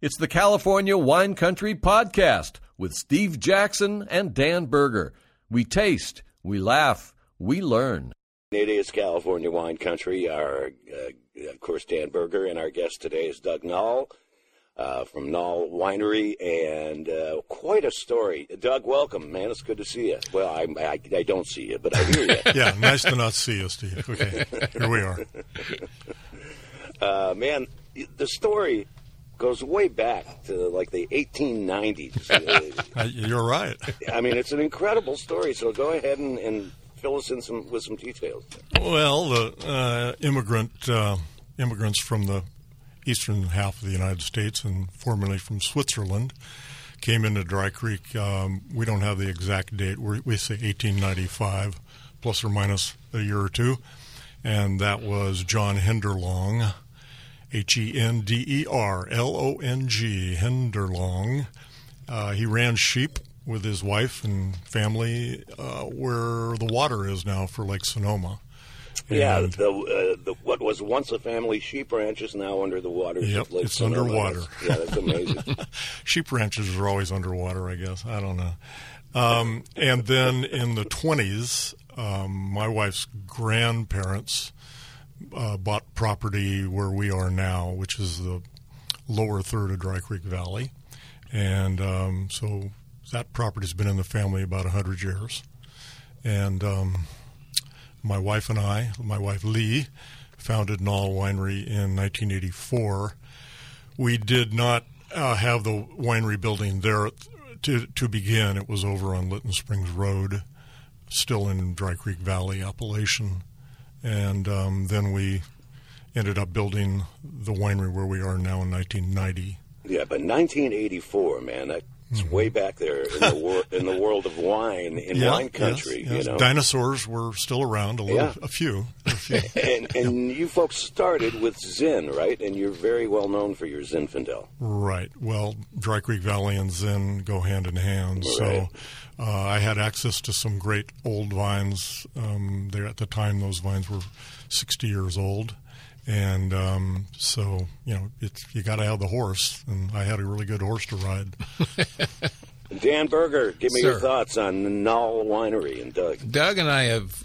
It's the California Wine Country Podcast with Steve Jackson and Dan Berger. We taste, we laugh, we learn. It is California Wine Country. Our, of course, Dan Berger, and our guest today is Doug Nalle from Nalle Winery, and quite a story. Doug, welcome, man. It's good to see you. Well, I don't see you, but I hear you. Yeah, nice to not see you, Steve. Okay, here we are. Man, the story goes way back to like the 1890s. You're right. I mean, it's an incredible story. So go ahead and fill us in with some details. Well, the immigrants from the eastern half of the United States and formerly from Switzerland came into Dry Creek. We don't have the exact date. We say 1895, plus or minus a year or two. And that was John Henderlong, H-E-N-D-E-R-L-O-N-G, Henderlong. He ran sheep with his wife and family where the water is now for Lake Sonoma. And yeah, the what was once a family sheep ranch is now under the water. Yep, of Lake it's Sonoma. Underwater. Yeah, that's amazing. Sheep ranches are always underwater, I guess. I don't know. And then in the 20s, my wife's grandparents bought property where we are now, which is the lower third of Dry Creek Valley. And so that property's been in the family about 100 years. And my wife and I, my wife Lee, founded Nalle Winery in 1984. We did not have the winery building there to begin. It was over on Lytton Springs Road, still in Dry Creek Valley, Appalachian. And then we ended up building the winery where we are now in 1990. Yeah, but 1984, man, that's way back there in the in the world of wine, wine country. Yes, yes. You know? Dinosaurs were still around, a few. and you folks started with Zin, right? And you're very well known for your Zinfandel. Right. Well, Dry Creek Valley and Zin go hand in hand, right. So I had access to some great old vines. There at the time, those vines were 60 years old, and so you got to have the horse, and I had a really good horse to ride. Dan Berger, give me your thoughts on Nalle Winery and Doug. Doug and I have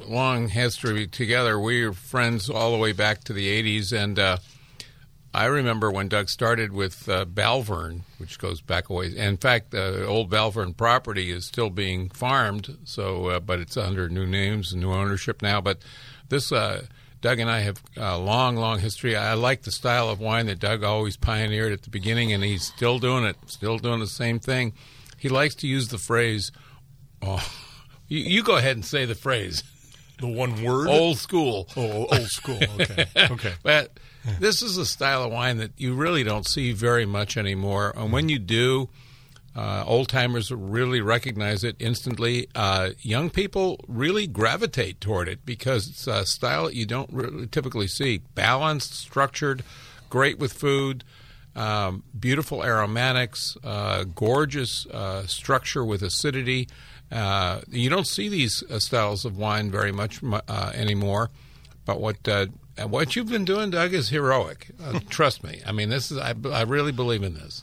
a long history together. We were friends all the way back to the 80s, and I remember when Doug started with Balverne, which goes back a ways. In fact, the old Balverne property is still being farmed, so but it's under new names and new ownership now. But this Doug and I have a long, long history. I like the style of wine that Doug always pioneered at the beginning, and he's still doing it, still doing the same thing. He likes to use the phrase, you go ahead and say the phrase. The one word? Old school. Oh, old school. Okay. But this is a style of wine that you really don't see very much anymore. And when you do, old-timers really recognize it instantly. Young people really gravitate toward it because it's a style that you don't really typically see. Balanced, structured, great with food, beautiful aromatics, gorgeous structure with acidity. You don't see these styles of wine very much anymore, but what you've been doing, Doug, is heroic. Trust me. I mean, this is I really believe in this.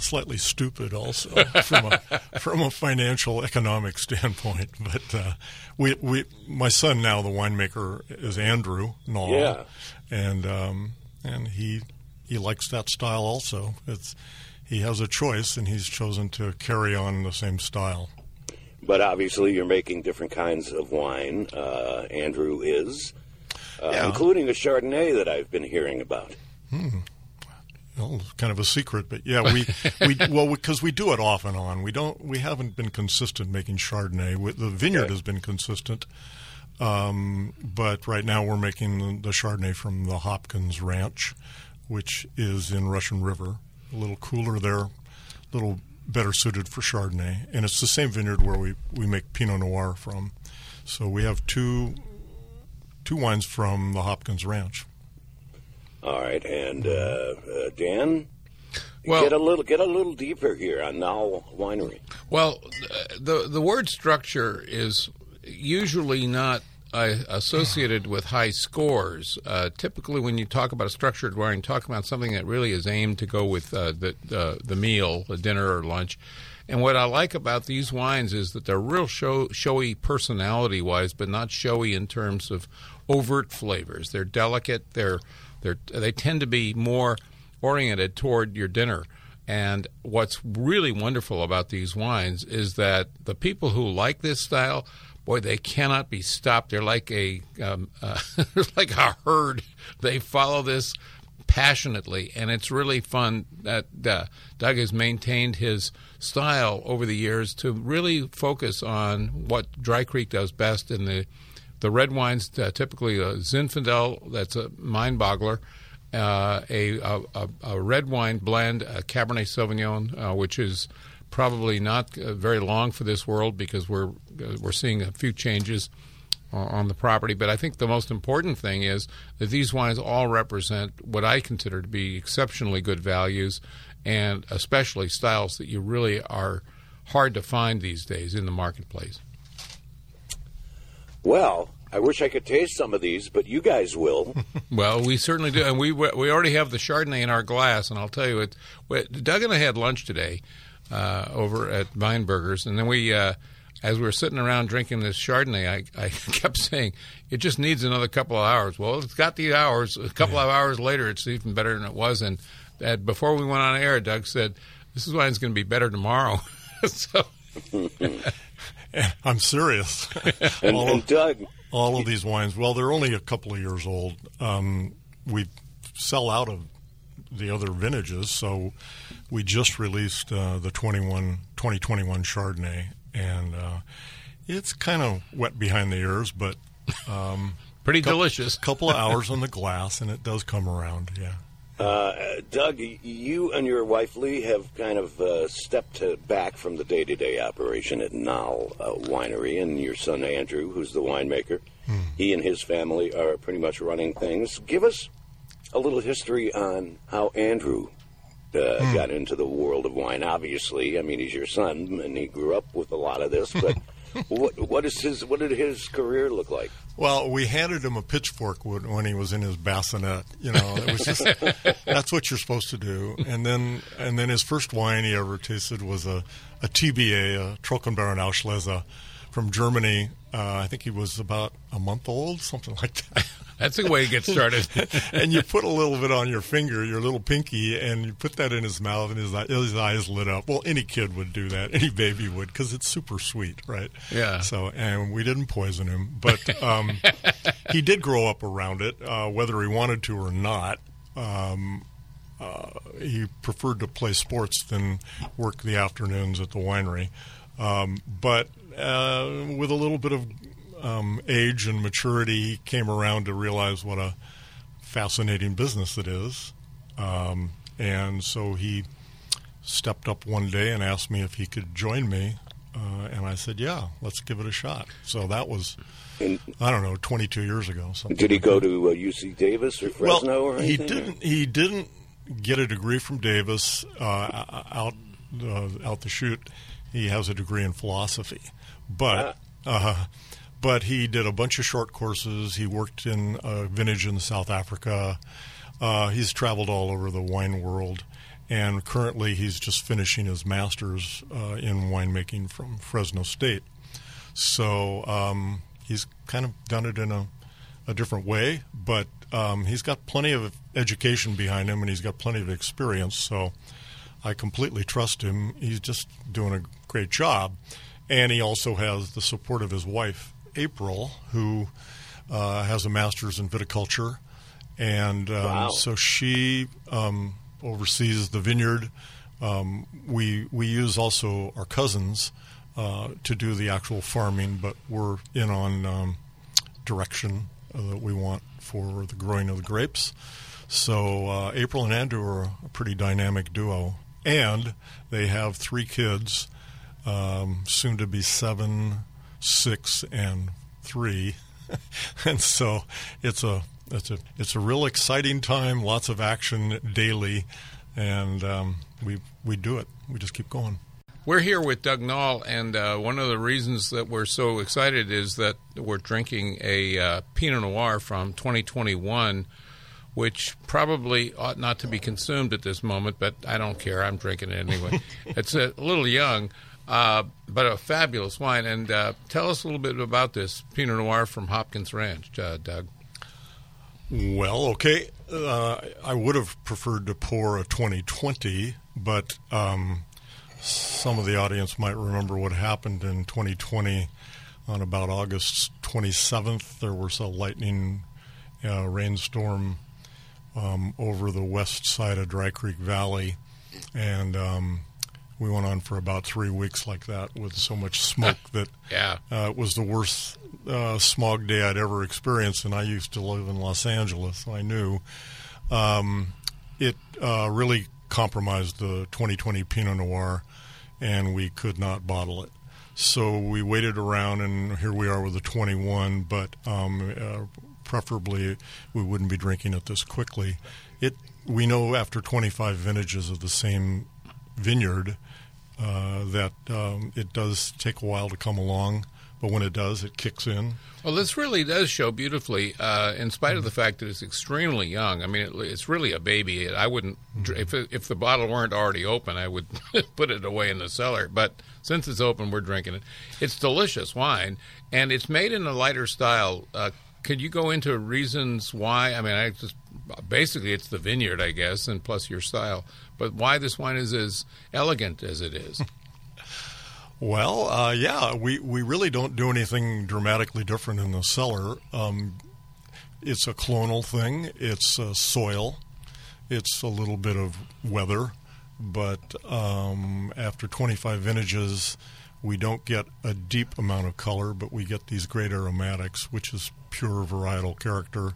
Slightly stupid also from a financial economic standpoint, but we my son now, the winemaker, is Andrew Nalle, and he likes that style also. He has a choice, and he's chosen to carry on the same style. But obviously, you're making different kinds of wine. Andrew is, including a Chardonnay that I've been hearing about. Well, it's kind of a secret, but yeah, because we do it off and on. We haven't been consistent making Chardonnay. The vineyard has been consistent, but right now we're making the Chardonnay from the Hopkins Ranch, which is in Russian River. A little cooler there, a little better suited for Chardonnay, and it's the same vineyard where we make Pinot Noir from. So we have two wines from the Hopkins Ranch. All right, and Dan, well, get a little deeper here on Nalle Winery. Well, the word structure is usually not associated with high scores. Typically, when you talk about a structured wine, talk about something that really is aimed to go with the meal, a dinner or lunch. And what I like about these wines is that they're real showy personality-wise, but not showy in terms of overt flavors. They're delicate. They tend to be more oriented toward your dinner. And what's really wonderful about these wines is that the people who like this style, boy, they cannot be stopped. They're like a herd. They follow this passionately, and it's really fun that Doug has maintained his style over the years to really focus on what Dry Creek does best in the red wines, typically a Zinfandel, that's a mind-boggler, a red wine blend, a Cabernet Sauvignon, which is probably not very long for this world because we're seeing a few changes on the property. But I think the most important thing is that these wines all represent what I consider to be exceptionally good values, and especially styles that you really are hard to find these days in the marketplace. Well, I wish I could taste some of these, but you guys will. Well, we certainly do, and we already have the Chardonnay in our glass, and I'll tell you, Doug and I had lunch today over at Weinberger's, and then we... as we were sitting around drinking this Chardonnay, I kept saying, it just needs another couple of hours. Well, it's got the hours. A couple of hours later, it's even better than it was. And that before we went on air, Doug said, this is wine's going to be better tomorrow. So, I'm serious. All of these wines, well, they're only a couple of years old. We sell out of the other vintages. So we just released the 2021 Chardonnay. And it's kind of wet behind the ears, but pretty delicious. Couple of hours on the glass, and it does come around. Yeah. Doug, you and your wife Lee have kind of stepped back from the day-to-day operation at Nalle Winery, and your son Andrew, who's the winemaker, he and his family are pretty much running things. Give us a little history on how Andrew got into the world of wine. Obviously, I mean, he's your son, and he grew up with a lot of this. But what did his career look like? Well, we handed him a pitchfork when he was in his bassinet. You know, it was just that's what you're supposed to do. And then his first wine he ever tasted was a TBA, a Trockenbeerenauslese from Germany. I think he was about a month old, something like that. That's the way it gets started. And you put a little bit on your finger, your little pinky, and you put that in his mouth, and his eyes lit up. Well, any kid would do that. Any baby would, because it's super sweet, right? Yeah. So, and we didn't poison him. But he did grow up around it, whether he wanted to or not. He preferred to play sports than work the afternoons at the winery. But with a little bit of age and maturity, he came around to realize what a fascinating business it is. And so he stepped up one day and asked me if he could join me. And I said, yeah, let's give it a shot. So that was, 22 years ago. Did he go to UC Davis or Fresno or anything? He didn't get a degree from Davis out the chute. He has a degree in philosophy, but he did a bunch of short courses. He worked in a vintage in South Africa. He's traveled all over the wine world, and currently he's just finishing his master's in winemaking from Fresno State. So he's kind of done it in a different way, but he's got plenty of education behind him, and he's got plenty of experience, so I completely trust him. He's just doing a great job. And he also has the support of his wife, April, who has a master's in viticulture. And so she oversees the vineyard. We use also our cousins to do the actual farming, but we're in on direction that we want for the growing of the grapes. So April and Andrew are a pretty dynamic duo. And they have three kids, soon to be 7, 6, and 3, and so it's a real exciting time. Lots of action daily, and we do it. We just keep going. We're here with Doug Nalle, and one of the reasons that we're so excited is that we're drinking a Pinot Noir from 2021, which probably ought not to be consumed at this moment, but I don't care. I'm drinking it anyway. It's a little young, but a fabulous wine. And tell us a little bit about this Pinot Noir from Hopkins Ranch, Doug. Well, okay. I would have preferred to pour a 2020, but some of the audience might remember what happened in 2020. On about August 27th, there was a lightning rainstorm over the west side of Dry Creek Valley, and we went on for about 3 weeks like that with so much smoke that it was the worst smog day I'd ever experienced, and I used to live in Los Angeles, so I knew. It really compromised the 2020 Pinot Noir, and we could not bottle it. So we waited around, and here we are with the 21, but preferably we wouldn't be drinking it this quickly. We know after 25 vintages of the same vineyard that it does take a while to come along, but when it does, it kicks in. Well, this really does show beautifully, in spite of the fact that it's extremely young. I mean, it's really a baby. I wouldn't, if the bottle weren't already open, I would put it away in the cellar. But since it's open, we're drinking it. It's delicious wine, and it's made in a lighter style. Could you go into reasons why? I mean, basically it's the vineyard, I guess, and plus your style. But why this wine is as elegant as it is? Well, we really don't do anything dramatically different in the cellar. It's a clonal thing. It's soil. It's a little bit of weather. But after 25 vintages, we don't get a deep amount of color, but we get these great aromatics, which is pure varietal character.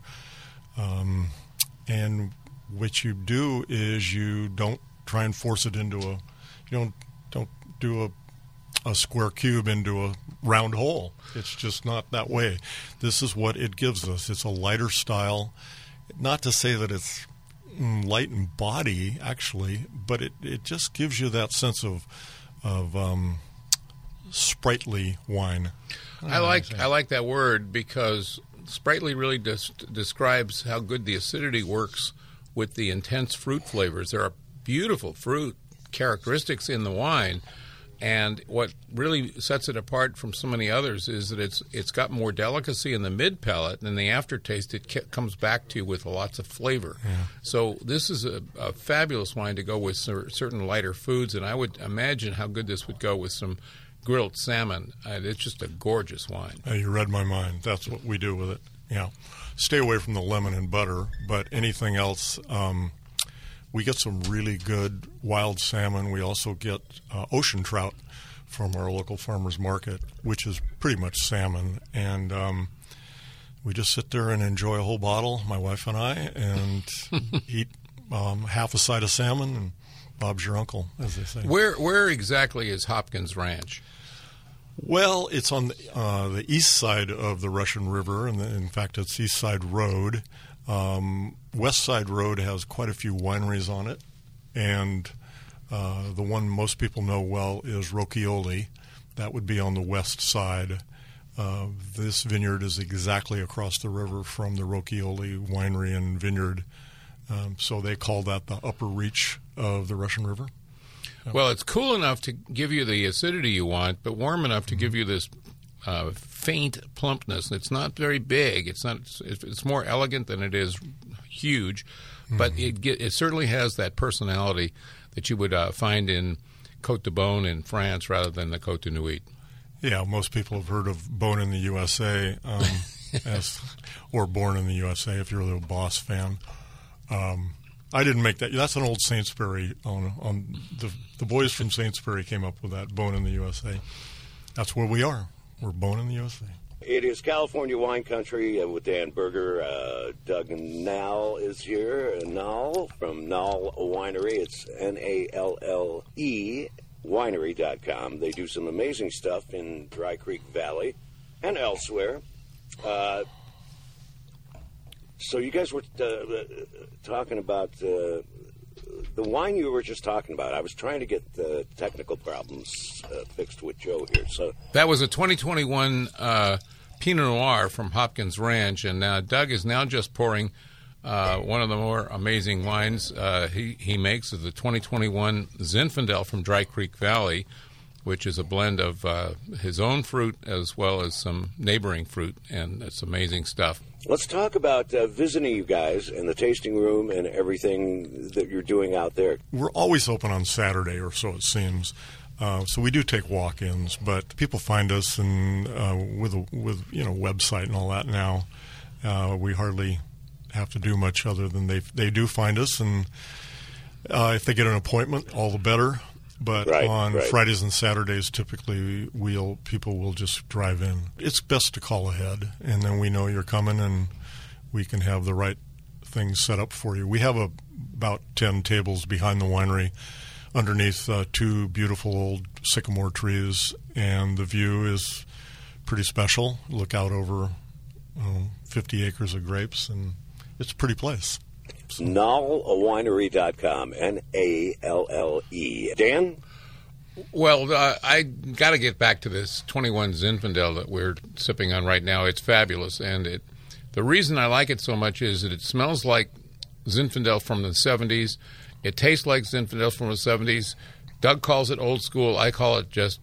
And what you do is you don't try and force it into a – you don't do a square cube into a round hole. It's just not that way. This is what it gives us. It's a lighter style. Not to say that it's light in body, actually, but it just gives you that sense of sprightly wine. I like that word, because sprightly really describes how good the acidity works with the intense fruit flavors. There are beautiful fruit characteristics in the wine. And what really sets it apart from so many others is that it's got more delicacy in the mid-palate, and in the aftertaste it comes back to you with lots of flavor. Yeah. So this is a fabulous wine to go with certain lighter foods, and I would imagine how good this would go with some grilled salmon. It's just a gorgeous wine. You read my mind. That's what we do with it. Yeah. Stay away from the lemon and butter, but anything else... we get some really good wild salmon. We also get ocean trout from our local farmer's market, which is pretty much salmon. And we just sit there and enjoy a whole bottle, my wife and I, and eat half a side of salmon. And Bob's your uncle, as they say. Where exactly is Hopkins Ranch? Well, it's on the east side of the Russian River, and in fact, it's East Side Road. West Side Road has quite a few wineries on it, and the one most people know well is Rocchioli. That would be on the west side. This vineyard is exactly across the river from the Rocchioli winery and vineyard, so they call that the upper reach of the Russian River. Well, it's cool enough to give you the acidity you want, but warm enough to give you this faint plumpness. It's not very big. It's more elegant than it is huge, but it certainly has that personality that you would find in Cote de Beaune in France rather than the Cote de Nuits. Yeah, most people have heard of Bone in the USA, or Born in the USA if you're a little Boss fan. I didn't make that. That's an old Saintsbury. On the boys from Saintsbury came up with that, Bone in the USA. That's where we are. We're Bone in the USA. It is California wine country, and with Dan Berger, Doug Nalle is here. Nalle from Nalle Winery. It's Nalle Winery.com. They do some amazing stuff in Dry Creek Valley and elsewhere. So you guys were talking about the wine you were just talking about, I was trying to get the technical problems fixed with Joe here. So that was a 2021 Pinot Noir from Hopkins Ranch, and Doug is now just pouring one of the more amazing wines he makes is the 2021 Zinfandel from Dry Creek Valley, which is a blend of his own fruit as well as some neighboring fruit, and it's amazing stuff. Let's talk about visiting you guys and the tasting room and everything that you're doing out there. We're always open on Saturday, or so it seems. So we do take walk-ins, but people find us and with you know, website and all that now. We hardly have to do much other than they do find us, and if they get an appointment, all the better. But Fridays and Saturdays, typically, people will just drive in. It's best to call ahead, and then we know you're coming, and we can have the right things set up for you. We have about 10 tables behind the winery, underneath two beautiful old sycamore trees, and the view is pretty special. Look out over 50 acres of grapes, and it's a pretty place. NalleWinery.com, N-A-L-L-E. Dan? Well, I got to get back to this 21 Zinfandel that we're sipping on right now. It's fabulous, and the reason I like it so much is that it smells like Zinfandel from the 70s. It tastes like Zinfandel from the 70s. Doug calls it old school. I call it just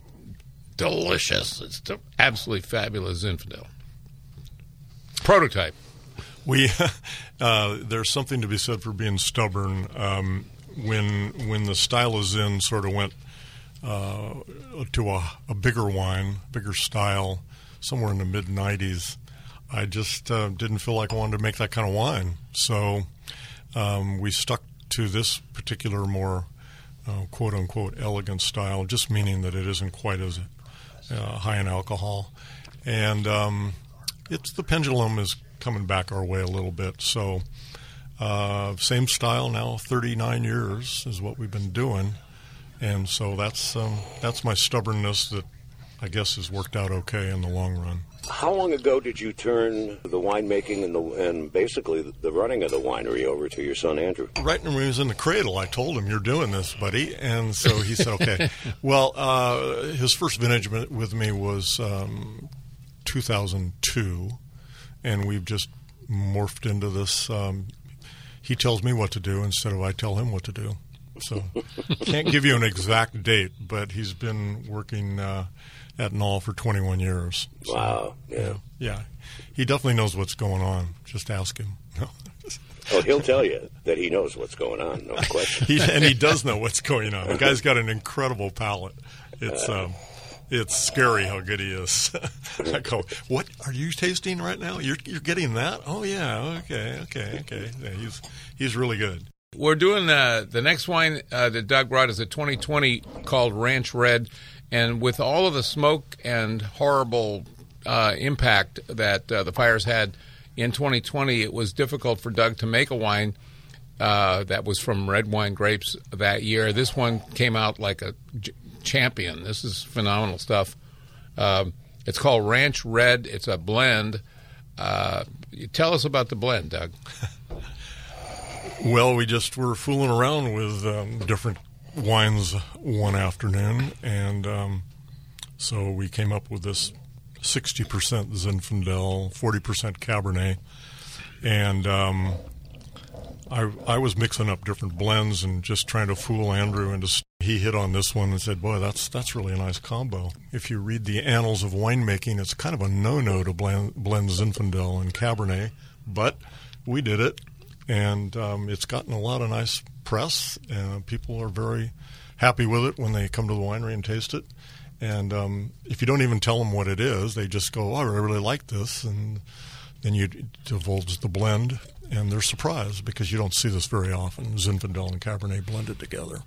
delicious. It's absolutely fabulous Zinfandel. Prototype. There's something to be said for being stubborn. When the style of Zin sort of went to a bigger wine, bigger style, somewhere in the mid-'90s, I just didn't feel like I wanted to make that kind of wine. So we stuck to this particular more quote-unquote elegant style, just meaning that it isn't quite as high in alcohol. And it's the pendulum is coming back our way a little bit. So same style now, 39 years is what we've been doing. And so that's my stubbornness that I guess has worked out okay in the long run. How long ago did you turn the winemaking and basically the running of the winery over to your son, Andrew? Right when he was in the cradle, I told him, you're doing this, buddy. And so he said, okay. Well, his first vintage with me was 2002. And we've just morphed into this. He tells me what to do instead of I tell him what to do. So can't give you an exact date, but he's been working at Nalle for 21 years. So, wow. Yeah. He definitely knows what's going on. Just ask him. Oh, he'll tell you that he knows what's going on, no question. He does know what's going on. The guy's got an incredible palate. It's scary how good he is. I go, what are you tasting right now? You're getting that? Oh, yeah. Okay. Yeah, he's really good. We're doing the next wine that Doug brought is a 2020 called Ranch Red. And with all of the smoke and horrible impact that the fires had in 2020, it was difficult for Doug to make a wine that was from red wine grapes that year. This one came out like a champion. This is phenomenal stuff. It's called Ranch Red. It's a blend. Tell us about the blend, Doug. Well, we just were fooling around with different wines one afternoon, and so we came up with this 60% Zinfandel, 40% Cabernet, and I was mixing up different blends and just trying to fool Andrew into. He hit on this one and said, boy, that's really a nice combo. If you read the annals of winemaking, it's kind of a no-no to blend Zinfandel and Cabernet, but we did it, and it's gotten a lot of nice press. People are very happy with it when they come to the winery and taste it. And if you don't even tell them what it is, they just go, oh, I really like this, and then you divulge the blend, and they're surprised because you don't see this very often, Zinfandel and Cabernet blended together.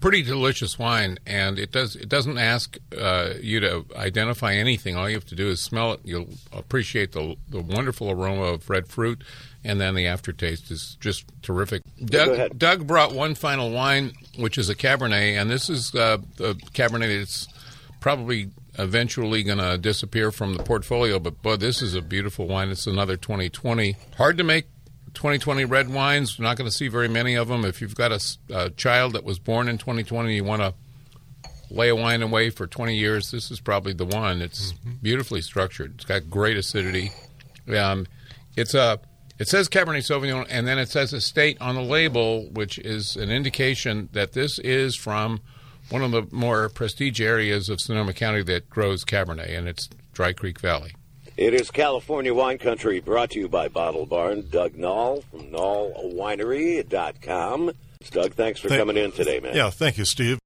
Pretty delicious wine, and it doesn't ask you to identify anything. All you have to do is smell it. You'll appreciate the wonderful aroma of red fruit, and then the aftertaste is just terrific. Doug brought one final wine, which is a Cabernet, and this is a Cabernet that's probably eventually going to disappear from the portfolio, but boy, this is a beautiful wine. It's another 2020. Hard to make 2020 red wines, you're not going to see very many of them. If you've got a child that was born in 2020, you want to lay a wine away for 20 years, this is probably the one. It's beautifully structured. It's got great acidity. It says Cabernet Sauvignon, and then it says estate on the label, which is an indication that this is from one of the more prestige areas of Sonoma County that grows Cabernet, and it's Dry Creek Valley. It is California Wine Country, brought to you by Bottle Barn. Doug Nalle from NalleWinery.com. Doug, thanks for coming in today, man. Yeah, thank you, Steve.